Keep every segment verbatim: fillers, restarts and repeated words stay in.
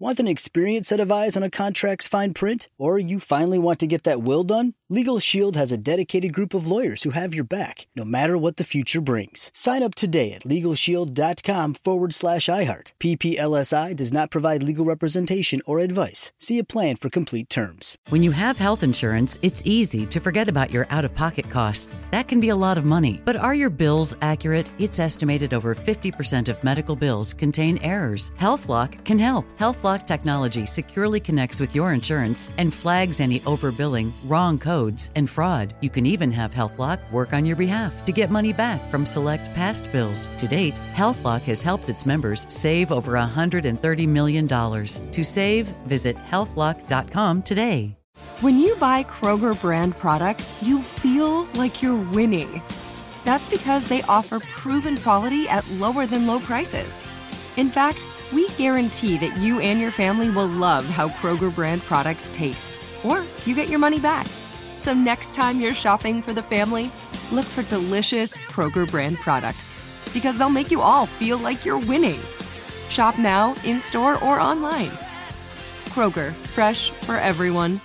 Want an experienced set of eyes on a contract's fine print? Or you finally want to get that will done? LegalShield has a dedicated group of lawyers who have your back, no matter what the future brings. Sign up today at LegalShield.com forward slash iHeart. P P L S I does not provide legal representation or advice. See a plan for complete terms. When you have health insurance, it's easy to forget about your out-of-pocket costs. That can be a lot of money. But are your bills accurate? It's estimated over fifty percent of medical bills contain errors. HealthLock can help. HealthLock technology securely connects with your insurance and flags any overbilling, wrong codes, and fraud. You can even have HealthLock work on your behalf to get money back from select past bills. To date, HealthLock has helped its members save over one hundred thirty million dollars. To save, visit health lock dot com today. When you buy Kroger brand products, you feel like you're winning. That's because they offer proven quality at lower than low prices. In fact, we guarantee that you and your family will love how Kroger brand products taste, or you get your money back. So next time you're shopping for the family, look for delicious Kroger brand products, because they'll make you all feel like you're winning. Shop now, in-store, or online. Kroger, fresh for everyone.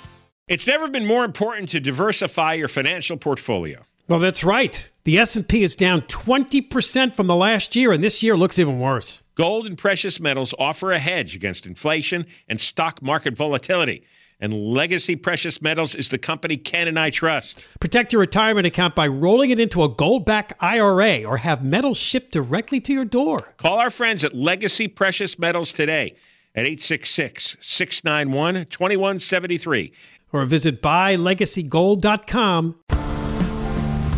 It's never been more important to diversify your financial portfolio. Well, that's right. The S and P is down twenty percent from the last year, and this year looks even worse. Gold and precious metals offer a hedge against inflation and stock market volatility. And Legacy Precious Metals is the company Ken and I trust. Protect your retirement account by rolling it into a gold-backed I R A or have metals shipped directly to your door. Call our friends at Legacy Precious Metals today at eight six six, six nine one, two one seven three. Or visit buy legacy gold dot com.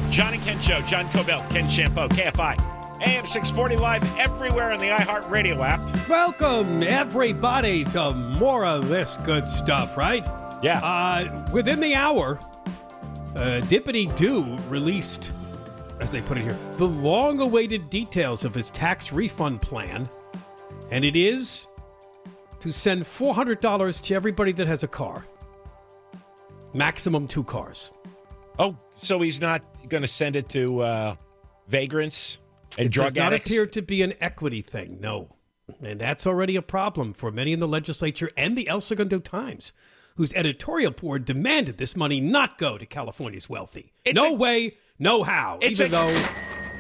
John and Ken Show, John Cobell, Ken Champeau, K F I. A M six forty live everywhere on the iHeartRadio app. Welcome, everybody, to more of this good stuff, right? Yeah. Uh, within the hour, uh, Dippity Doo released, as they put it here, the long-awaited details of his tax refund plan, and it is to send four hundred dollars to everybody that has a car. Maximum two cars. Oh, so he's not going to send it to uh, vagrants? And it drug does addicts. Not appear to be an equity thing, no. And that's already a problem for many in the legislature and the El Segundo Times, whose editorial board demanded this money not go to California's wealthy. It's no a, way, no how, it's even a, though...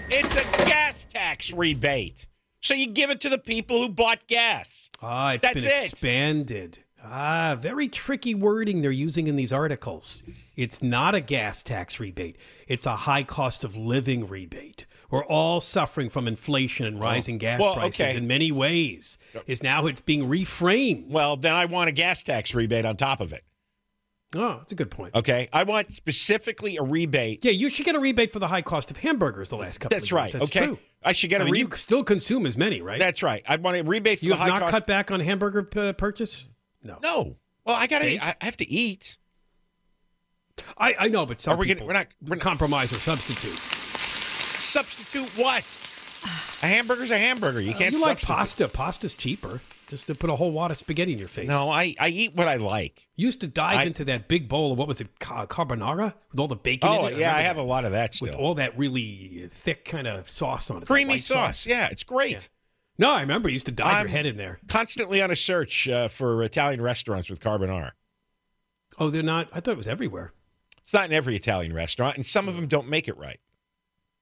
It's a gas tax rebate. So you give it to the people who bought gas. Ah, it's that's been it. Expanded. Ah, very tricky wording they're using in these articles. It's not a gas tax rebate. It's a high cost of living rebate. We're all suffering from inflation and rising oh. gas well, prices okay. in many ways. Is now it's being reframed. Well, then I want a gas tax rebate on top of it. Oh, that's a good point. Okay. I want specifically a rebate. Yeah, you should get a rebate for the high cost of hamburgers the last couple that's of years. Right. That's right. Okay. True. I should get I a rebate. You still consume as many, right? That's right. I want a rebate for you the high cost. You have not cut back on hamburger p- purchase? No. No. Well, I got to I have to eat. I, I know, but some Are we people gonna, we're not, we're not compromise or substitute. Substitute what? A hamburger's a hamburger. You can't uh, you like substitute. Pasta. Pasta's cheaper. Just to put a whole wad of spaghetti in your face. No, I, I eat what I like. You used to dive I, into that big bowl of, what was it, car- carbonara? With all the bacon oh, in it? Oh, yeah, I have that. A lot of that still. With all that really thick kind of sauce on it. Creamy sauce. sauce. Yeah, it's great. Yeah. No, I remember you used to dive I'm your head in there. Constantly on a search uh, for Italian restaurants with carbonara. Oh, they're not? I thought it was everywhere. It's not in every Italian restaurant, and some of them don't make it right.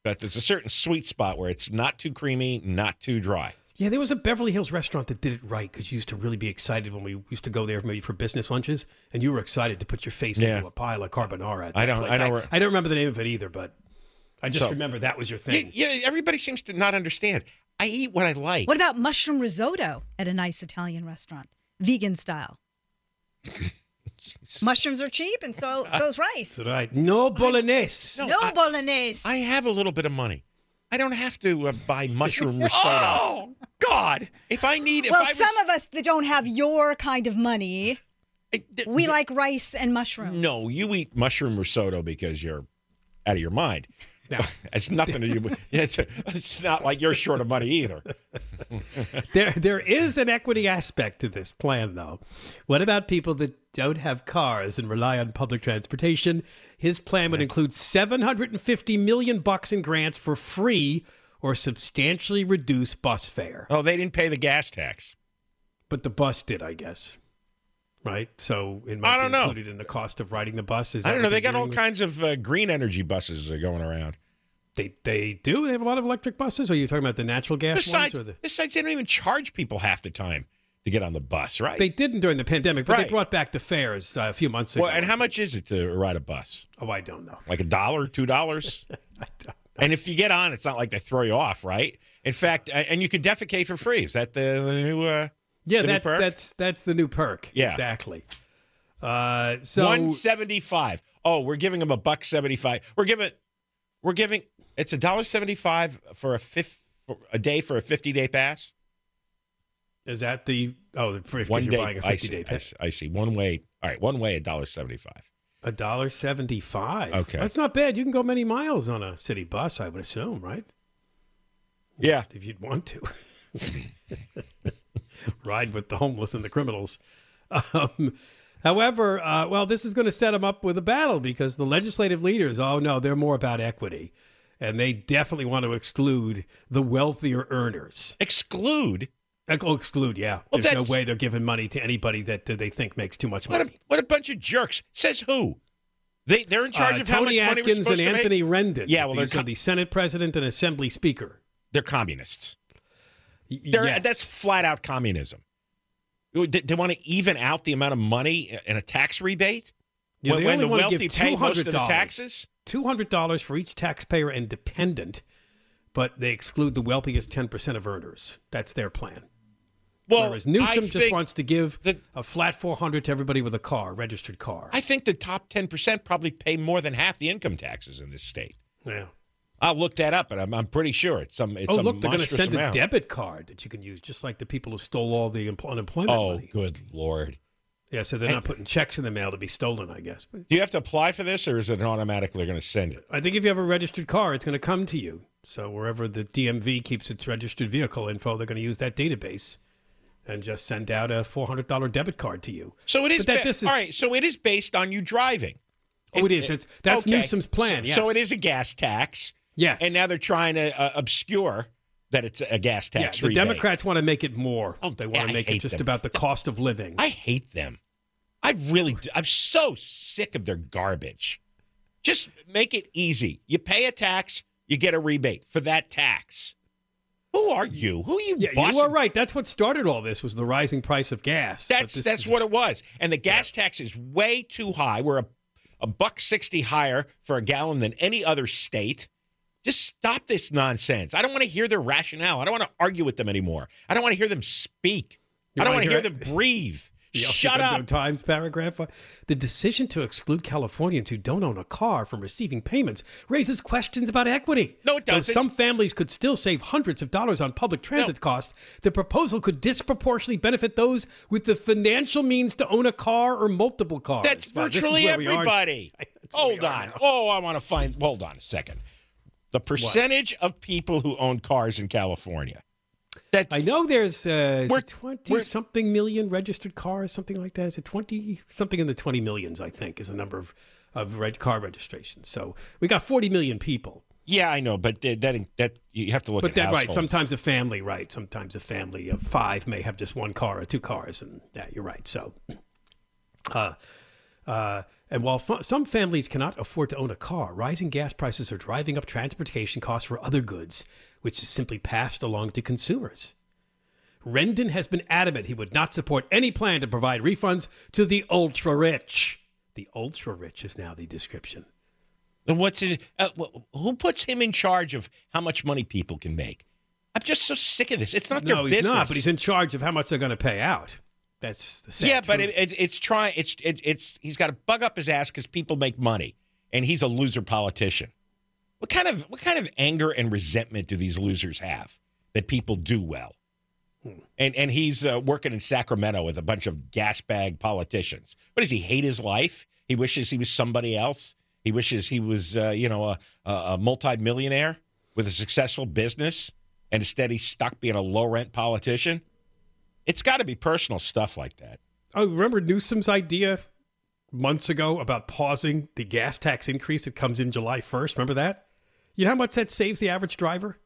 But there's a certain sweet spot where it's not too creamy, not too dry. Yeah, there was a Beverly Hills restaurant that did it right because you used to really be excited when we used to go there maybe for business lunches, and you were excited to put your face yeah. into a pile of carbonara. I don't, I don't, I don't. I don't remember the name of it either, but I just so, remember that was your thing. Yeah, you know, everybody seems to not understand. I eat what I like. What about mushroom risotto at a nice Italian restaurant, vegan style? Mushrooms are cheap, and so so is rice. That's right. No bolognese. I, no no I, bolognese. I have a little bit of money. I don't have to uh, buy mushroom risotto. Oh, God. If I need... If well, I was, some of us that don't have your kind of money, I, th- we th- like rice and mushrooms. No, you eat mushroom risotto because you're out of your mind. No. It's nothing to you. It's, it's not like you're short of money either. there, there is an equity aspect to this plan, though. What about people that don't have cars and rely on public transportation? His plan would include seven hundred fifty million bucks in grants for free or substantially reduced bus fare. Oh, they didn't pay the gas tax. But the bus did, I guess. Right? So it might I don't be included know. in the cost of riding the bus. I don't know. They got all with? kinds of uh, green energy buses uh, going around. They they do? They have a lot of electric buses? Or are you talking about the natural gas besides, ones? Or the... Besides, they don't even charge people half the time to get on the bus, right? They didn't during the pandemic, but right. they brought back the fares uh, a few months ago. Well, and how much is it to ride a bus? Oh, I don't know. Like a dollar, two dollars? I don't know. And if you get on, it's not like they throw you off, right? In fact, and you could defecate for free. Is that the, the new... Uh... Yeah, that, that's that's the new perk. Yeah. Exactly. Uh, so one seventy-five. Oh, we're giving them a buck seventy-five. We're giving we're giving it's a dollar seventy-five for a fifth a day for a fifty-day pass. Is that the oh for if you're buying a fifty-day pass? I see. One way. All right, one way a dollar seventy-five. A dollar seventy-five. Okay, that's not bad. You can go many miles on a city bus, I would assume, right? Yeah, if you'd want to. Ride with the homeless and the criminals. Um, however, uh, well, this is going to set them up with a battle because the legislative leaders, oh, no, they're more about equity. And they definitely want to exclude the wealthier earners. Exclude? Oh, exclude, yeah. Well, There's that's... no way they're giving money to anybody that uh, they think makes too much money. What a, what a bunch of jerks. Says who? They, they're in charge uh, of Tony how much Atkins money we're supposed to make? Tony Atkins and Anthony Rendon. Yeah, well, they're com- the Senate president and assembly speaker. They're communists. Yes. That's flat-out communism. They, they want to even out the amount of money in a tax rebate? Yeah, when, when the wealthy pay most of the taxes? two hundred dollars for each taxpayer and dependent, but they exclude the wealthiest ten percent of earners. That's their plan. Well, whereas Newsom just wants to give the, a flat four hundred dollars to everybody with a car, registered car. I think the top ten percent probably pay more than half the income taxes in this state. Yeah. I'll look that up, and I'm, I'm pretty sure it's some it's Oh, some look, they're going to send amount. a debit card that you can use, just like the people who stole all the empl- unemployment oh, money. Oh, good Lord. Yeah, so they're and, not putting checks in the mail to be stolen, I guess. But, do you have to apply for this, or is it automatically going to send it? I think if you have a registered car, it's going to come to you. So wherever the D M V keeps its registered vehicle info, they're going to use that database and just send out a four hundred dollars debit card to you. So it is, that, ba- this is all right. So it is based on you driving. Oh, it is. It's, that's okay. Newsom's plan, yes. So, so it is a gas tax. Yes. And now they're trying to uh, obscure that it's a gas tax. Yeah, the rebate. Democrats want to make it more. Oh, they want to make it just them. about the cost of living. I hate them. I really do. I'm so sick of their garbage. Just make it easy. You pay a tax, you get a rebate for that tax. Who are you? Who are you yeah, bossing? You are right. That's what started all this was the rising price of gas. That's that's is... what it was. And the gas yeah. tax is way too high. We're a, a buck sixty higher for a gallon than any other state. Just stop this nonsense. I don't want to hear their rationale. I don't want to argue with them anymore. I don't want to hear them speak. You I don't want to hear, hear them breathe. Shut up. Times paragraph. The decision to exclude Californians who don't own a car from receiving payments raises questions about equity. No, it doesn't. Though some families could still save hundreds of dollars on public transit no. costs, the proposal could disproportionately benefit those with the financial means to own a car or multiple cars. That's wow, virtually everybody. That's hold on. Now. Oh, I want to find. Hold on a second. The percentage what? of people who own cars in California. That's, I know there's uh, twenty-something million registered cars, something like that. Is it twenty? Something in the twenty millions, I think, is the number of, of red car registrations. So we got forty million people. Yeah, I know, but that that, that you have to look but at that. But that, right, sometimes a family, right, sometimes a family of five may have just one car or two cars, and that, yeah, you're right. So, uh, uh. And while fa- some families cannot afford to own a car, rising gas prices are driving up transportation costs for other goods, which is simply passed along to consumers. Rendon has been adamant he would not support any plan to provide refunds to the ultra-rich. The ultra-rich is now the description. And what's his, uh, who puts him in charge of how much money people can make? I'm just so sick of this. It's not no, their business. No, he's not, but he's in charge of how much they're going to pay out. That's the same. Yeah, truth. But it, it, it's trying. It's it, it's he's got to bug up his ass because people make money, and he's a loser politician. What kind of what kind of anger and resentment do these losers have that people do well? Hmm. And and he's uh, working in Sacramento with a bunch of gasbag politicians. What does he hate his life? He wishes he was somebody else. He wishes he was, uh, you know, a, a multi-millionaire with a successful business, and instead he's stuck being a low-rent politician. It's got to be personal stuff like that. I remember Newsom's idea months ago about pausing the gas tax increase that comes in July first. Remember that? You know how much that saves the average driver?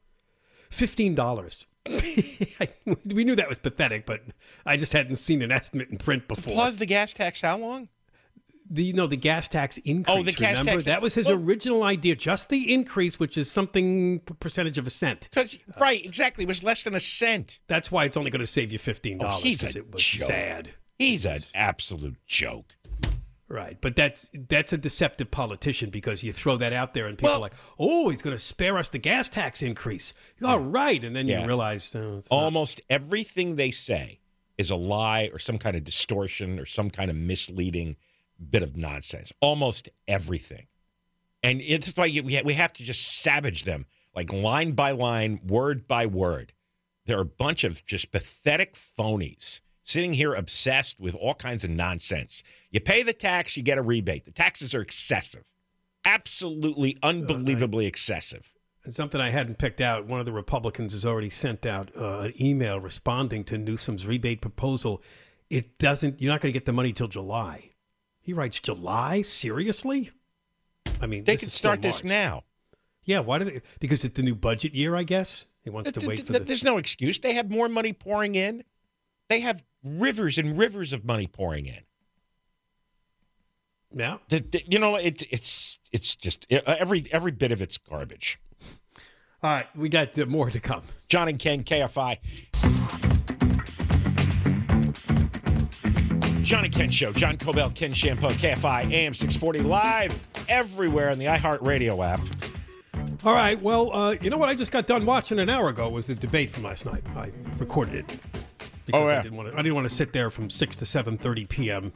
fifteen dollars. We knew that was pathetic, but I just hadn't seen an estimate in print before. Pause the gas tax how long? The no, the gas tax increase. Oh, the gas remember? tax. That was his well, original idea, just the increase, which is something percentage of a cent. Because uh, right, exactly, it was less than a cent. That's why it's only going to save you fifteen dollars. Oh, he's a it was joke. Sad. He's an absolute joke. Right, but that's that's a deceptive politician because you throw that out there and people well, are like, oh, he's going to spare us the gas tax increase. All right, and then yeah. you realize oh, it's almost not. Everything they say is a lie or some kind of distortion or some kind of misleading bit of nonsense. Almost everything. And it's why you, we, ha- we have to just savage them, like line by line, word by word. They're a bunch of just pathetic phonies sitting here obsessed with all kinds of nonsense. You pay the tax, you get a rebate. The taxes are excessive. Absolutely, unbelievably uh, I, excessive. And something I hadn't picked out, one of the Republicans has already sent out uh, an email responding to Newsom's rebate proposal. It doesn't, you're not going to get the money till July. He writes July? Seriously? I mean, they could start this now. Yeah, why do they? Because it's the new budget year, I guess. He wants to wait for the. There's no excuse. They have more money pouring in. They have rivers and rivers of money pouring in. Yeah, the, the, you know, it's it's it's just every every bit of it's garbage. All right, we got more to come. John and Ken, K F I. John and Ken Show, John Cobell, Ken Champeau, K F I, A M six forty, live everywhere on the iHeartRadio app. All right, well, uh, you know what I just got done watching an hour ago was the debate from last night. I recorded it because oh, yeah. I didn't want to, I didn't want to sit there from six to seven thirty p.m.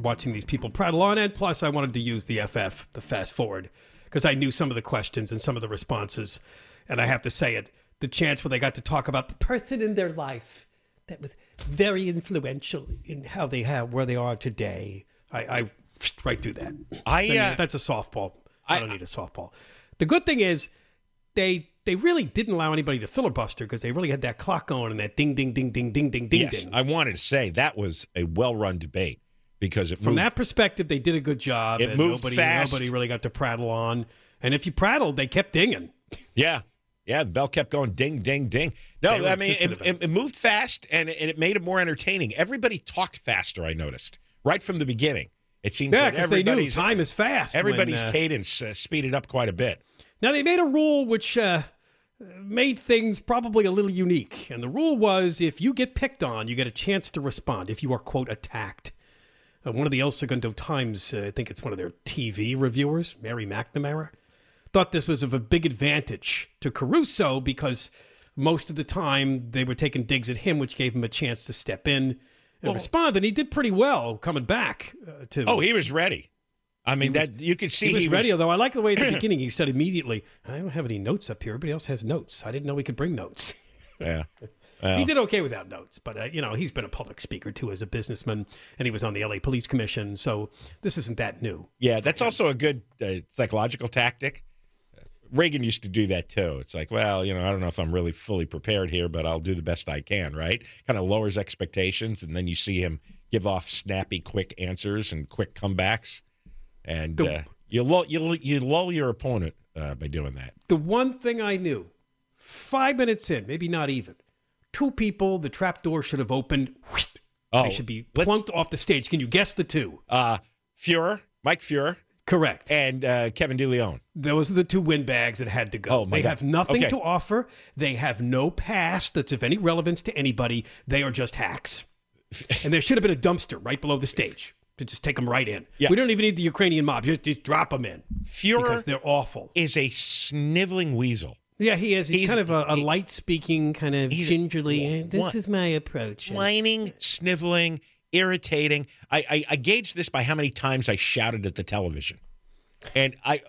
watching these people prattle on, and plus I wanted to use the F F, the fast forward, because I knew some of the questions and some of the responses, and I have to say it, the chance where they got to talk about the person in their life that was very influential in how they have where they are today. I, I right through that. I uh, that's a softball. I, I don't need a softball. The good thing is they they really didn't allow anybody to filibuster because they really had that clock going and that ding ding ding ding ding ding ding. Yes, ding. I wanted to say that was a well-run debate because it from moved, that perspective they did a good job. It and moved nobody, fast. Nobody really got to prattle on, and if you prattled, they kept dinging. Yeah. Yeah, the bell kept going ding, ding, ding. No, I mean, it, it, it moved fast, and it, and it made it more entertaining. Everybody talked faster, I noticed, right from the beginning. It seems yeah, like everybody's... Yeah, time is fast. Everybody's when, uh, cadence uh, speeded up quite a bit. Now, they made a rule which uh, made things probably a little unique, and the rule was if you get picked on, you get a chance to respond if you are, quote, attacked. Uh, one of the El Segundo Times, uh, I think it's one of their T V reviewers, Mary McNamara, thought this was of a big advantage to Caruso because most of the time they were taking digs at him, which gave him a chance to step in and well, respond. And he did pretty well coming back. Uh, to Oh, he was ready. I mean, was, that you could see he was he ready, was... although I like the way at the beginning he said immediately, I don't have any notes up here. Everybody else has notes. I didn't know we could bring notes. Yeah. Well. He did okay without notes, but, uh, you know, he's been a public speaker, too, as a businessman, and he was on the L A Police Commission, so this isn't that new. Yeah, that's him. Also a good uh, psychological tactic. Reagan used to do that, too. It's like, well, you know, I don't know if I'm really fully prepared here, but I'll do the best I can, right? Kind of lowers expectations, and then you see him give off snappy, quick answers and quick comebacks. And the, uh, you, lull, you, you lull your opponent uh, by doing that. The one thing I knew, five minutes in, maybe not even, two people, the trap door should have opened. Oh, they should be plunked off the stage. Can you guess the two? Uh, Feuer, Mike Feuer. Correct. And uh, Kevin de León. Those are the two windbags that had to go. Oh, my they God. have nothing okay. to offer. They have no past that's of any relevance to anybody. They are just hacks. And there should have been a dumpster right below the stage to just take them right in. Yeah. We don't even need the Ukrainian mob. Just, just drop them in. Feuer because they're awful. Is a sniveling weasel. Yeah, he is. He's, he's kind of a, a he, light-speaking, kind of gingerly, this what? is my approach. Whining, sniveling. Irritating. I, I I gauge this by how many times I shouted at the television, and I,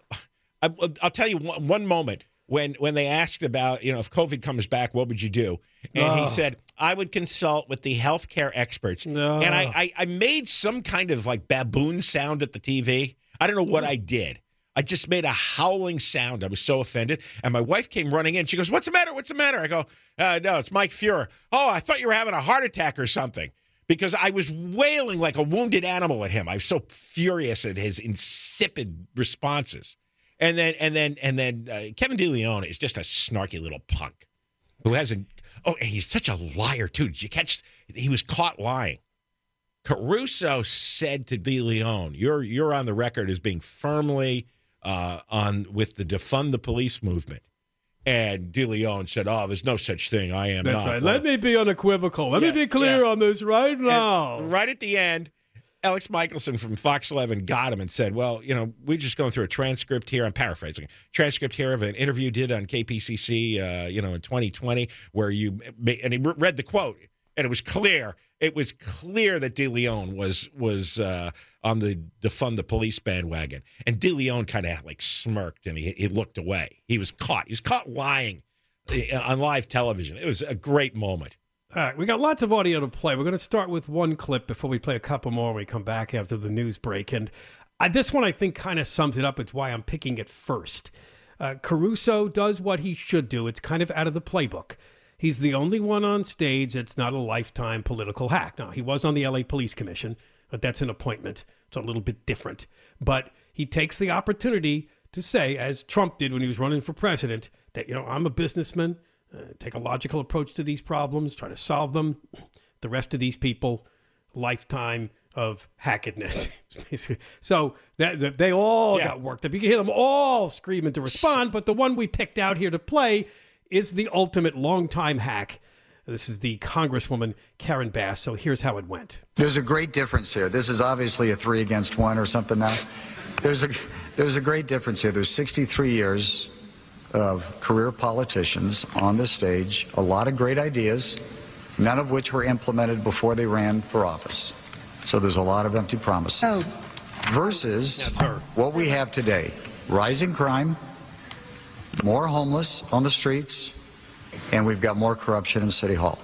I I'll tell you one, one moment when when they asked about you know if COVID comes back, what would you do? And oh. he said I would consult with the healthcare experts. No. And I, I I made some kind of like baboon sound at the T V. I don't know what I did, I just made a howling sound. I was so offended. And my wife came running in. She goes, what's the matter? What's the matter? I go, uh, no, it's Mike Feuer. Oh, I thought you were having a heart attack or something. Because I was wailing like a wounded animal at him. I was so furious at his insipid responses. And then and then, and then, uh, Kevin de León is just a snarky little punk who hasn't – oh, and he's such a liar, too. Did you catch – he was caught lying. Caruso said to de León, you're, you're on the record as being firmly uh, on with the defund the police movement. And de León said, oh, there's no such thing. I am That's not. That's right. Well, let me be unequivocal. Let yeah, me be clear yeah. on this right now. And right at the end, Alex Michelson from Fox eleven got him and said, well, you know, we're just going through a transcript here. I'm paraphrasing. Transcript here of an interview did on K P C C, uh, you know, in twenty twenty, where you – and he read the quote, and it was clear. It was clear that de León was, was uh, on the defund the police bandwagon. And de León kind of like smirked and he, he looked away. He was caught. He was caught lying on live television. It was a great moment. All right, we got lots of audio to play. We're going to start with one clip before we play a couple more when we come back after the news break. And I, this one, I think, kind of sums it up. It's why I'm picking it first. Uh, Caruso does what he should do. It's kind of out of the playbook. He's the only one on stage that's not a lifetime political hack. Now, he was on the L A Police Commission, but that's an appointment. It's a little bit different. But he takes the opportunity to say, as Trump did when he was running for president, that, you know, I'm a businessman. Uh, take a logical approach to these problems, try to solve them. The rest of these people, lifetime of hackedness. So that, that they all yeah. got worked up. You can hear them all screaming to respond, but the one we picked out here to play is the ultimate long-time hack. This is the Congresswoman Karen Bass. So here's how it went. There's a great difference here. This is obviously a three against one or something now. There's a, there's a great difference here. There's sixty-three years of career politicians on the stage, a lot of great ideas, none of which were implemented before they ran for office. So there's a lot of empty promises. Oh. Versus what we have today, rising crime, more homeless on the streets, and we've got more corruption in City Hall.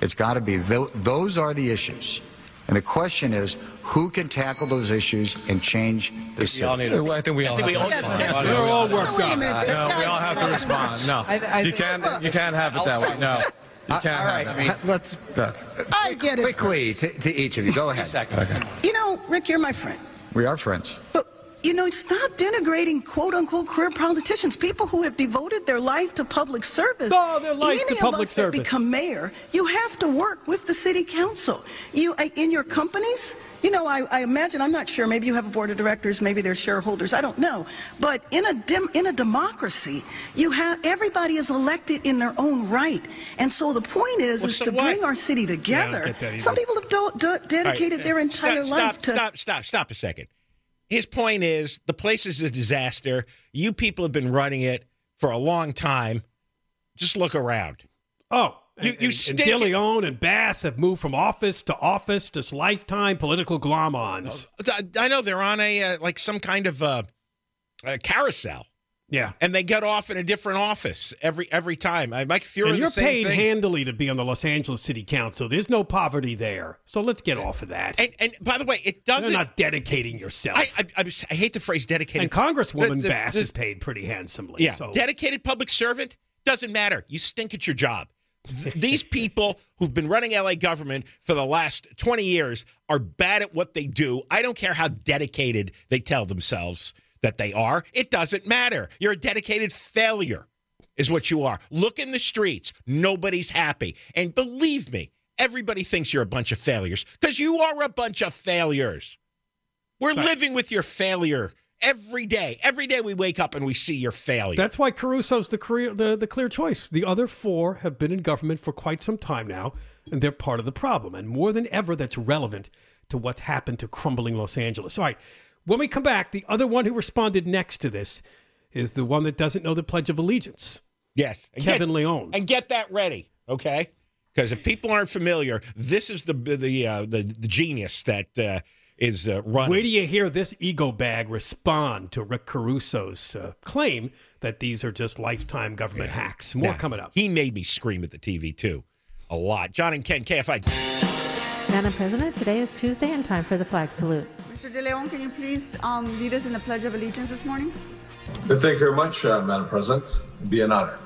It's got to be. Th- those are the issues. And the question is, who can tackle those issues and change the system? I think we all need I think we all have to respond. We're all worked up. No, we all have to respond. No, you can't you can't have it that way. No, you can't all right, have it. I mean, let's I get it quickly to, to each of you. Go ahead. Okay. You know, Rick, you're my friend. We are friends. But, you know, stop denigrating quote-unquote career politicians, people who have devoted their life to public service. Oh, their life Any to public service. Any of us that become mayor, you have to work with the city council. You, in your companies, you know, I, I imagine, I'm not sure, maybe you have a board of directors, maybe they're shareholders, I don't know. But in a, dem, in a democracy, you have everybody is elected in their own right. And so the point is, well, is so to what? bring our city together. Yeah, some people have do, do, dedicated right. their entire stop, life stop, to... Stop, stop, stop a second. His point is, the place is a disaster. You people have been running it for a long time. Just look around. Oh, you, and, you and, and de León and Bass have moved from office to office, just lifetime political glom-ons. I know they're on a uh, like some kind of uh, a carousel. Yeah, and they get off in a different office every every time. I, Mike Feuer, and you're the same paid thing. handily to be on the Los Angeles City Council. There's no poverty there, so let's get off of that. And, and by the way, it doesn't. You're not dedicating yourself. I, I, I, I hate the phrase dedicated. And Congresswoman the, the, Bass the, the, is paid pretty handsomely. Yeah, so. Dedicated public servant doesn't matter. You stink at your job. These people who've been running L A government for the last twenty years are bad at what they do. I don't care how dedicated they tell themselves that they are. It doesn't matter. You're a dedicated failure is what you are. Look in the streets. Nobody's happy. And believe me, everybody thinks you're a bunch of failures because you are a bunch of failures. We're right. living with your failure every day. Every day we wake up and we see your failure. That's why Caruso's the, career, the, the clear choice. The other four have been in government for quite some time now, and they're part of the problem. And more than ever, that's relevant to what's happened to crumbling Los Angeles. All right. When we come back, the other one who responded next to this is the one that doesn't know the Pledge of Allegiance. Yes. Kevin León. And get that ready, okay? Because if people aren't familiar, this is the the uh, the, the genius that uh, is uh, running. Where do you hear this ego bag respond to Rick Caruso's uh, claim that these are just lifetime government yeah. hacks? More yeah. coming up. He made me scream at the T V, too, a lot. John and Ken, K F I. Madam President, today is Tuesday and time for the flag salute. Mister de León, can you please um, lead us in the Pledge of Allegiance this morning? Thank you very much, uh, Madam President. It would be an honor.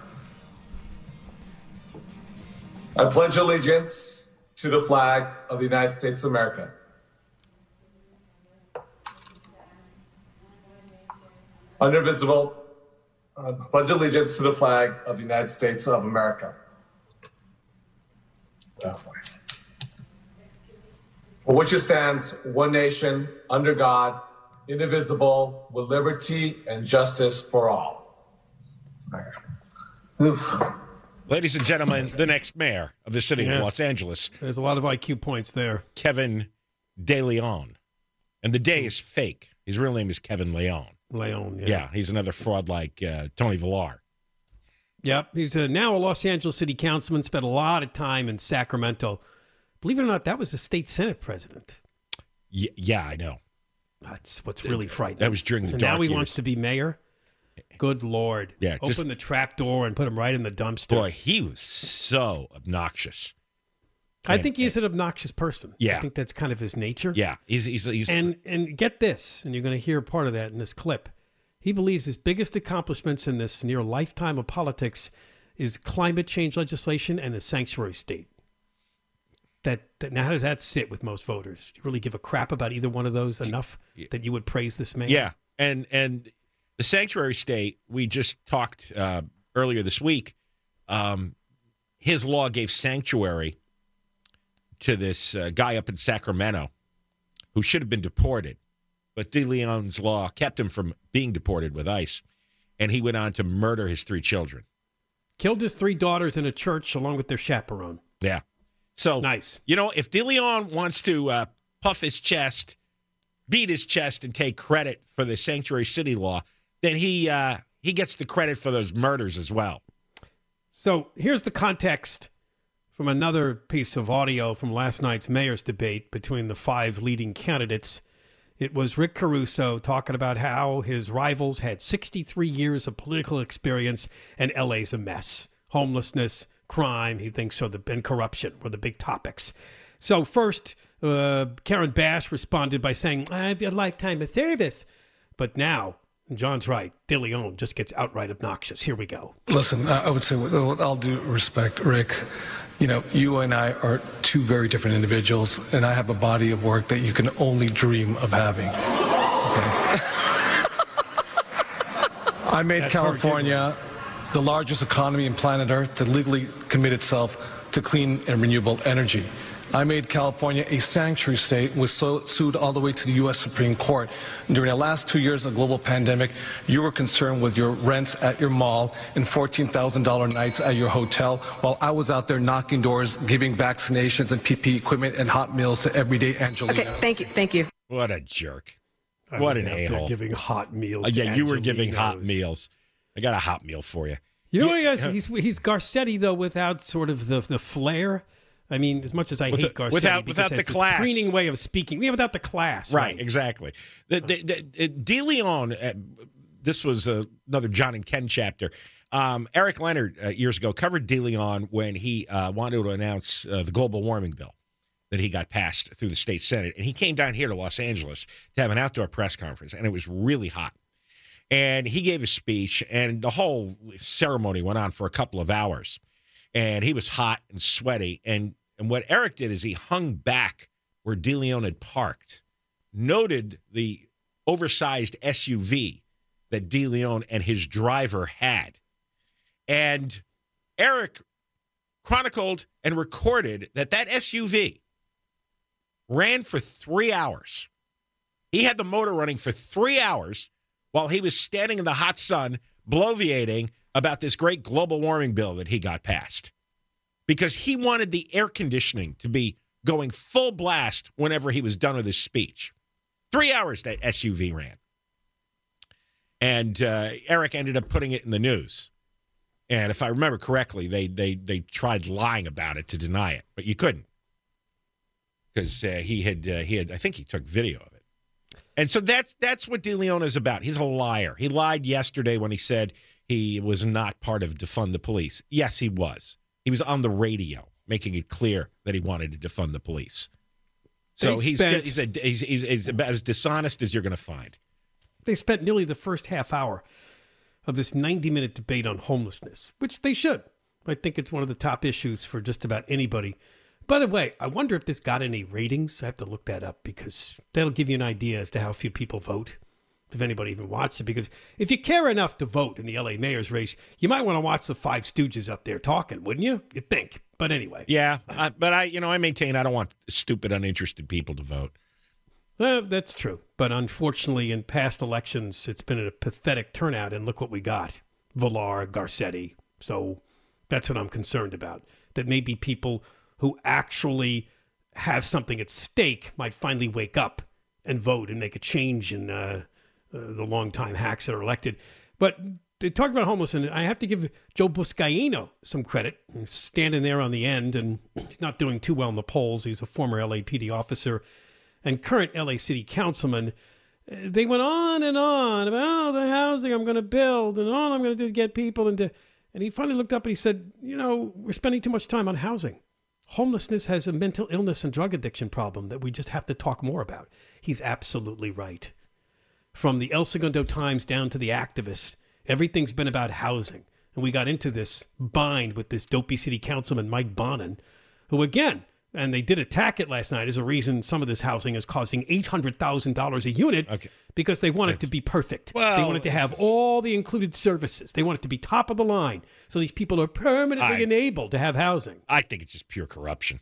I pledge allegiance to the flag of the United States of America indivisible. I pledge allegiance to the flag of the United States of America. Oh, for which it stands, one nation, under God, indivisible, with liberty and justice for all. Ladies and gentlemen, the next mayor of the city yeah. of Los Angeles. There's a lot of I Q points there. Kevin de León. And the day is fake. His real name is Kevin León. Leon, yeah. yeah, he's another fraud like uh, Tony Villar. Yep, he's a, now a Los Angeles city councilman, spent a lot of time in Sacramento. Believe it or not, that was the state Senate president. Y- yeah, I know. That's what's really frightening. That was during the and dark now he years. Wants to be mayor? Good Lord. Yeah, Open just, the trap door and put him right in the dumpster. Boy, he was so obnoxious. I and, think he's an obnoxious person. Yeah. I think that's kind of his nature. Yeah. He's, he's, he's, and and get this, and you're going to hear part of that in this clip. He believes his biggest accomplishments in this near lifetime of politics is climate change legislation and a sanctuary state. That, that now, how does that sit with most voters? Do you really give a crap about either one of those enough that you would praise this man? Yeah. And, and the sanctuary state, we just talked uh, earlier this week, um, his law gave sanctuary to this uh, guy up in Sacramento who should have been deported. But de León's law kept him from being deported with ICE, and he went on to murder his three children. Killed his three daughters in a church along with their chaperone. Yeah. So, nice. You know, if de León wants to uh, puff his chest, beat his chest, and take credit for the sanctuary city law, then he uh, he gets the credit for those murders as well. So here's the context from another piece of audio from last night's mayor's debate between the five leading candidates. It was Rick Caruso talking about how his rivals had sixty-three years of political experience and L A's a mess. Homelessness, crime, he thinks, so the, and corruption were the big topics. So first, uh, Karen Bass responded by saying, I have a lifetime of service. But now, John's right, de León just gets outright obnoxious. Here we go. Listen, I would say with all due respect, Rick, you know, you and I are two very different individuals, and I have a body of work that you can only dream of having. Okay. I made That's California the largest economy on planet Earth to legally commit itself to clean and renewable energy. I made California a sanctuary state, was so, sued all the way to the U S Supreme Court. And during the last two years of global pandemic, you were concerned with your rents at your mall and fourteen thousand dollars nights at your hotel, while I was out there knocking doors, giving vaccinations and P P E equipment and hot meals to everyday Angelina. Okay, thank you, thank you. What a jerk. I what an a-hole. Giving hot meals uh, to yeah, you were giving hot meals. I got a hot meal for you. You know what he has? He's, he's Garcetti, though, without sort of the, the flair. I mean, as much as I With hate Garcetti, without, without the class, preening way of speaking, yeah, without the class, right? right. Exactly. The, the, the, de León, uh, this was uh, another John and Ken chapter. Um, Eric Leonard uh, years ago covered de León when he uh, wanted to announce uh, the global warming bill that he got passed through the state Senate, and he came down here to Los Angeles to have an outdoor press conference, and it was really hot. And he gave a speech, and the whole ceremony went on for a couple of hours, and he was hot and sweaty, and And what Eric did is he hung back where de León had parked, noted the oversized S U V that de León and his driver had. And Eric chronicled and recorded that that S U V ran for three hours. He had the motor running for three hours while he was standing in the hot sun, bloviating about this great global warming bill that he got passed, because he wanted the air conditioning to be going full blast whenever he was done with his speech. Three hours that S U V ran. And uh, Eric ended up putting it in the news. And if I remember correctly, they they they tried lying about it to deny it, but you couldn't, because uh, he had uh, he had I think he took video of it. And so that's that's what de León is about. He's a liar. He lied yesterday when he said he was not part of defund the police. Yes, he was. He was on the radio making it clear that he wanted to defund the police. So he's, spent, just, he's, a, he's, he's, he's about as dishonest as you're going to find. They spent nearly the first half hour of this ninety-minute debate on homelessness, which they should. I think it's one of the top issues for just about anybody. By the way, I wonder if this got any ratings. I have to look that up because that'll give you an idea as to how few people vote, if anybody even watched it. Because if you care enough to vote in the L A mayor's race, you might want to watch the Five Stooges up there talking, wouldn't you? You'd think. But anyway. Yeah, I, but I, you know, I maintain I don't want stupid, uninterested people to vote. Uh, that's true. But unfortunately, in past elections, it's been a pathetic turnout. And look what we got. Villar, Garcetti. So that's what I'm concerned about, that maybe people who actually have something at stake might finally wake up and vote and make a change in uh, uh, the longtime hacks that are elected. But they talk about homelessness, and I have to give Joe Buscaino some credit. He's standing there on the end, and he's not doing too well in the polls. He's a former L A P D officer and current L A city councilman. They went on and on about oh, the housing I'm going to build and all I'm going to do is get people into... And he finally looked up and he said, you know, we're spending too much time on housing. Homelessness has a mental illness and drug addiction problem that we just have to talk more about. He's absolutely right. From the El Segundo Times down to the activists, everything's been about housing. And we got into this bind with this dopey city councilman, Mike Bonin, who again, and they did attack it last night, is a reason some of this housing is costing eight hundred thousand dollars a unit okay. because they want it to be perfect. Well, they want it to have just... all the included services. They want it to be top of the line. So these people are permanently I, enabled to have housing. I think it's just pure corruption.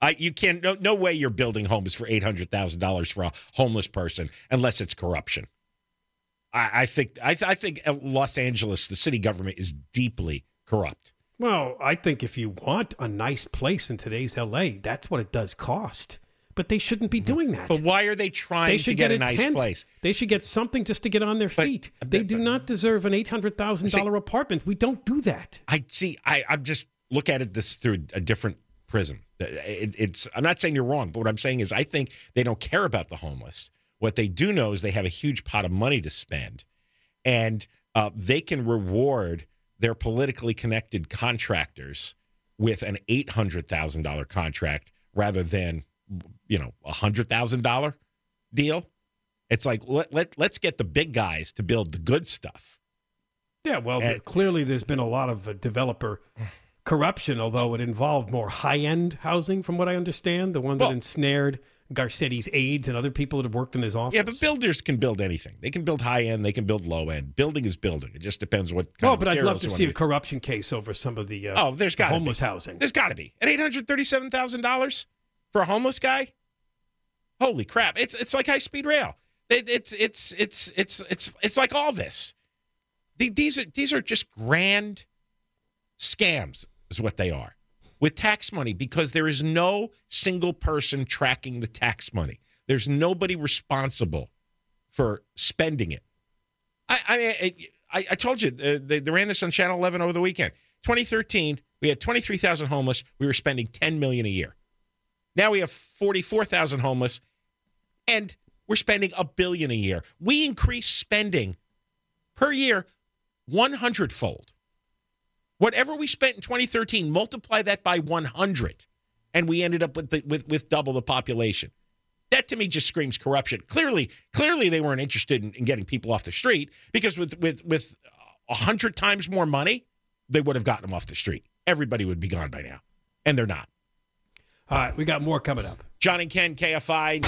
I you can't no, no way you're building homes for eight hundred thousand dollars for a homeless person unless it's corruption. I, I think I, I think Los Angeles, the city government, is deeply corrupt. Well, I think if you want a nice place in today's L A, that's what it does cost. But they shouldn't be doing that. But why are they trying they to get, get a nice tent. place? They should get something just to get on their but, feet. They but, do not deserve an eight hundred thousand dollars apartment. We don't do that. I see. I, I just look at it this through a different prism. It, it's, I'm not saying you're wrong, but what I'm saying is I think they don't care about the homeless. What they do know is they have a huge pot of money to spend, and uh, they can reward their politically connected contractors with an eight hundred thousand dollars contract rather than, you know, a one hundred thousand dollars deal. It's like, let, let, let's get the big guys to build the good stuff. Yeah, well, and, clearly there's been a lot of uh, developer corruption, although it involved more high-end housing, from what I understand, the one that well, ensnared Garcetti's aides and other people that have worked in his office. Yeah, but builders can build anything. They can build high-end. They can build low-end. Building is building. It just depends what kind oh, of materials. Oh, but I'd love to see a corruption case over some of the uh, oh, there's gotta homeless be. housing. There's got to be. At eight hundred thirty-seven thousand dollars for a homeless guy? Holy crap. It's it's like high-speed rail. It, it's, it's, it's, it's, it's, it's like all this. The, these are, these are just grand scams is what they are. With tax money, because there is no single person tracking the tax money. There's nobody responsible for spending it. I I, mean, I, I told you, uh, they, they ran this on Channel eleven over the weekend. twenty thirteen, we had twenty-three thousand homeless. We were spending ten million dollars a year. Now we have forty-four thousand homeless, and we're spending a billion a year. We increase spending per year one hundred fold. Whatever we spent in twenty thirteen, multiply that by one hundred, and we ended up with the, with with double the population. That to me just screams corruption. Clearly, clearly they weren't interested in, in getting people off the street, because with with with one hundred times more money, they would have gotten them off the street. Everybody would be gone by now, and they're not. All right, we got more coming up. John and Ken, K F I.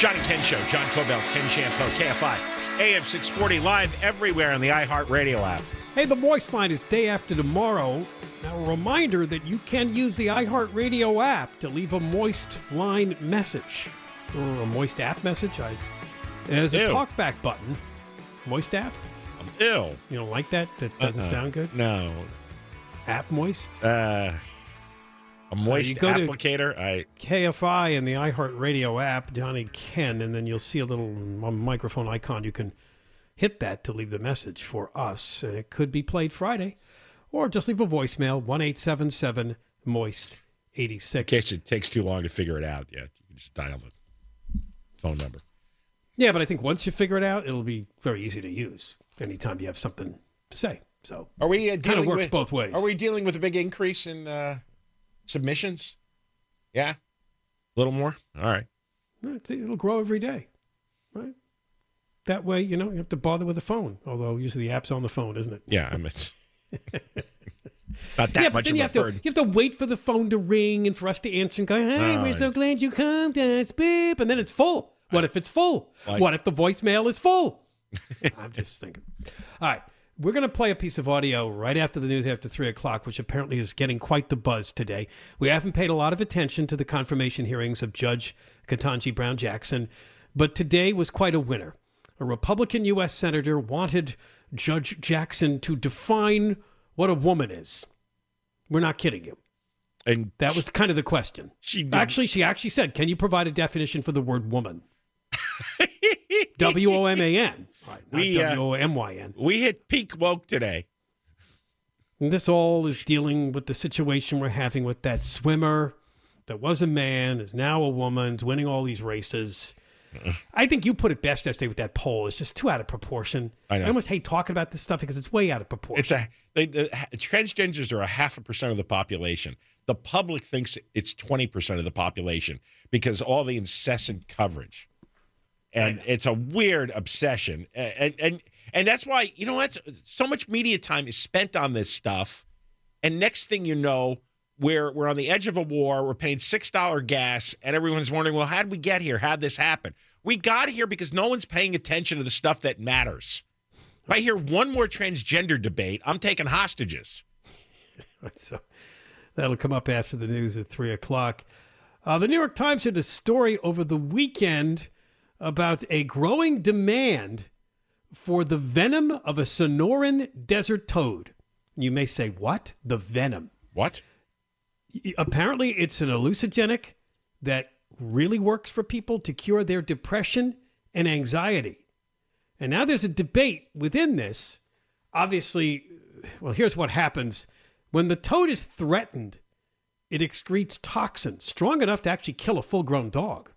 John and Ken Show. John Cobell, Ken Champeau, K F I. A M six forty, live everywhere on the iHeartRadio app. Hey, the Moist Line is day after tomorrow. Now, a reminder that you can use the iHeartRadio app to leave a Moist Line message. Or a Moist app message. I, there's a talkback button. Moist app? I'm ill. You don't like that? That doesn't uh-uh. sound good? No. App Moist? Uh, a Moist uh, applicator? I K F I and the iHeartRadio app, Johnny Ken, and then you'll see a little microphone icon. You can hit that to leave the message for us. And it could be played Friday, or just leave a voicemail, one eight seven seven moist eight six. In case it takes too long to figure it out, yeah, you can just dial the phone number. Yeah, but I think once you figure it out, it'll be very easy to use anytime you have something to say. So are we uh, kind of works with, both ways. Are we dealing with a big increase in... Uh... submissions? Yeah. A little more? All right. It'll grow every day, right? That way, you know, you have to bother with the phone, although usually the app's on the phone, isn't it? Yeah, I mean, it's not that yeah, much of a burden. You have to wait for the phone to ring and for us to answer and go, hey, oh, we're so glad you come to us, beep, and then it's full. What I, if it's full? Like, what if the voicemail is full? I'm just thinking. All right, we're going to play a piece of audio right after the news after three o'clock, which apparently is getting quite the buzz today. We haven't paid a lot of attention to the confirmation hearings of Judge Ketanji Brown Jackson, but today was quite a winner. A Republican U S senator wanted Judge Jackson to define what a woman is. We're not kidding you. And that she, was kind of the question. She did. Actually, she actually said, can you provide a definition for the word woman? W O M A N. Right, not we, uh, W O M Y N. We hit peak woke today. And this all is dealing with the situation we're having with that swimmer that was a man, is now a woman, is winning all these races. I think you put it best yesterday with that poll. It's just too out of proportion. I, know. I almost hate talking about this stuff because it's way out of proportion. It's a they, the, transgenders are a half a percent of the population. The public thinks it's twenty percent of the population because all the incessant coverage. And it's a weird obsession. And, and, and that's why, you know what? So much media time is spent on this stuff. And next thing you know, We're, we're on the edge of a war. We're paying six dollars gas, and everyone's wondering, well, how did we get here? How'd this happen? We got here because no one's paying attention to the stuff that matters. If I hear one more transgender debate, I'm taking hostages. So that'll come up after the news at three o'clock. Uh, the New York Times had a story over the weekend about a growing demand for the venom of a Sonoran desert toad. You may say, what? The venom. What? Apparently, it's an hallucinogenic that really works for people to cure their depression and anxiety. And now there's a debate within this. Obviously, well, here's what happens. When the toad is threatened, it excretes toxins strong enough to actually kill a full-grown dog.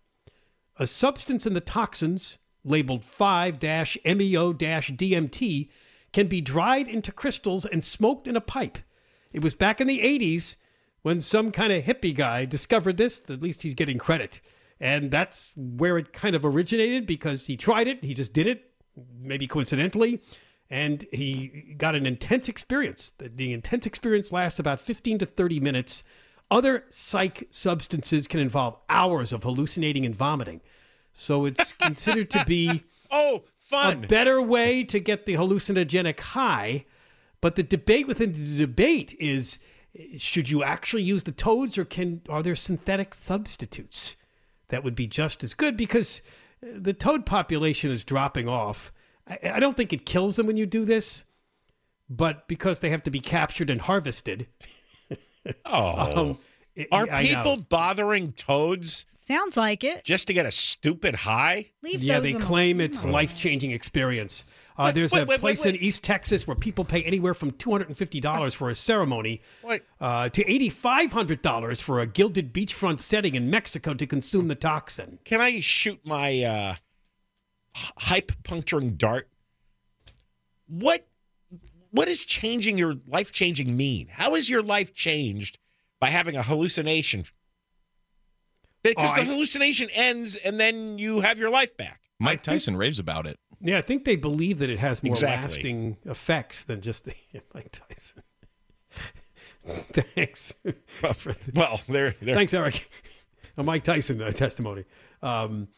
A substance in the toxins, labeled five M E O D M T, can be dried into crystals and smoked in a pipe. It was back in the eighties when some kind of hippie guy discovered this. At least he's getting credit. And that's where it kind of originated because he tried it. He just did it, maybe coincidentally. And he got an intense experience. The, the intense experience lasts about fifteen to thirty minutes. Other psych substances can involve hours of hallucinating and vomiting. So it's considered to be oh, fun. a better way to get the hallucinogenic high. But the debate within the debate is, should you actually use the toads, or can are there synthetic substitutes that would be just as good? Because the toad population is dropping off. I, I don't think it kills them when you do this, but because they have to be captured and harvested. Oh, um, it, are I people know. bothering toads? Sounds like it. Just to get a stupid high? Leave yeah, they claim alone. It's life-changing experience. Uh, wait, there's wait, a wait, place wait, wait. in East Texas where people pay anywhere from two hundred fifty dollars for a ceremony uh, to eight thousand five hundred dollars for a gilded beachfront setting in Mexico to consume the toxin. Can I shoot my uh, hype-puncturing dart? What What is changing your life-changing mean? How is your life changed by having a hallucination? Because oh, the I, hallucination ends, and then you have your life back. Mike Tyson think, raves about it. Yeah, I think they believe that it has more exactly. lasting effects than just the yeah, Mike Tyson. Thanks. Well, the, well there, there. Thanks, Eric. A Mike Tyson uh, testimony. Um,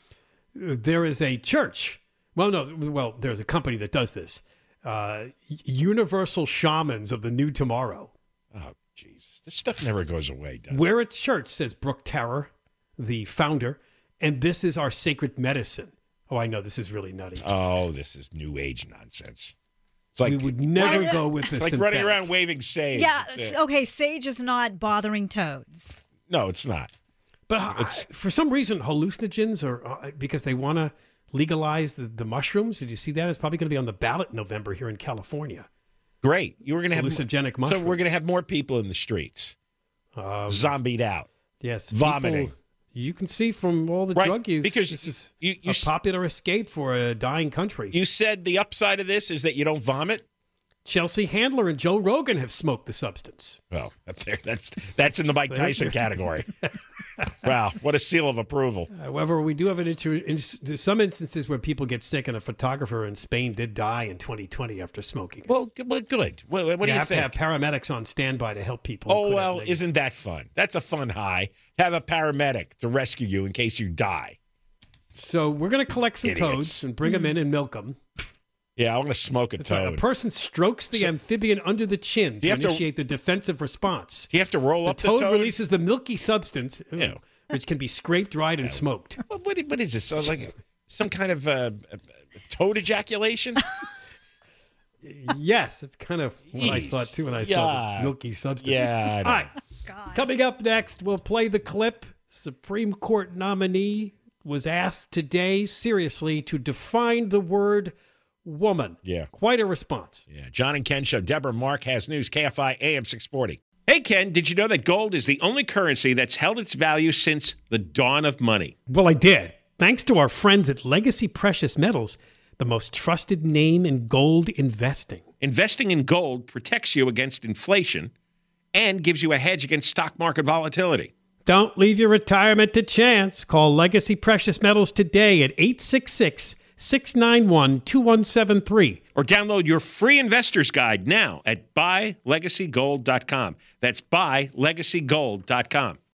there is a church. Well, no, well, there's a company that does this. Uh, Universal Shamans of the New Tomorrow. Oh, jeez. This stuff never goes away, does We're it? We're a church, says Brooke Terror, the founder, and this is our sacred medicine. Oh, I know. This is really nutty. Oh, this is new age nonsense. It's like we would never well, go with this. It's like synthetic. Running around waving sage. Yeah. Okay. Sage is not bothering toads. No, it's not. But it's, I, for some reason, hallucinogens are uh, because they want to legalize the, the mushrooms. Did you see that? It's probably going to be on the ballot in November here in California. Great. You were going to have hallucinogenic mushrooms. So we're going to have more people in the streets, um, zombied out. Yes. Vomiting. People, you can see from all the right. drug use, because this is you, you, a popular escape for a dying country. You said the upside of this is that you don't vomit? Chelsea Handler and Joe Rogan have smoked the substance. Well, that's that's in the Mike Tyson category. Wow, what a seal of approval. However, we do have an issue in some instances where people get sick, and a photographer in Spain did die in twenty twenty after smoking it. Well, well good. What, what you do you have think? To have paramedics on standby to help people. Oh, well, isn't that fun? That's a fun high. Have a paramedic to rescue you in case you die. So we're going to collect some Idiots. toads and bring them in and milk them. Yeah, I'm going to smoke a That's toad. Right. A person strokes the so, amphibian under the chin to initiate to, the defensive response. Do you have to roll the up toad the toad? Releases the milky substance, ew, which can be scraped, dried, and smoked. What, what, what is this? So, like some kind of uh, toad ejaculation? Yes, that's kind of what Jeez. I thought, too, when I yeah. saw the milky substance. Yeah, all right. God. Coming up next, we'll play the clip. Supreme Court nominee was asked today, seriously, to define the word woman. Yeah. Quite a response. Yeah. John and Ken show. Deborah Mark has news. K F I A M six forty. Hey, Ken, did you know that gold is the only currency that's held its value since the dawn of money? Well, I did. Thanks to our friends at Legacy Precious Metals, the most trusted name in gold investing. Investing in gold protects you against inflation and gives you a hedge against stock market volatility. Don't leave your retirement to chance. Call Legacy Precious Metals today at eight six six, six nine one, two one seven three. Or download your free investor's guide now at buy legacy gold dot com. That's buy legacy gold dot com.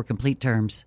For complete terms.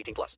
eighteen plus.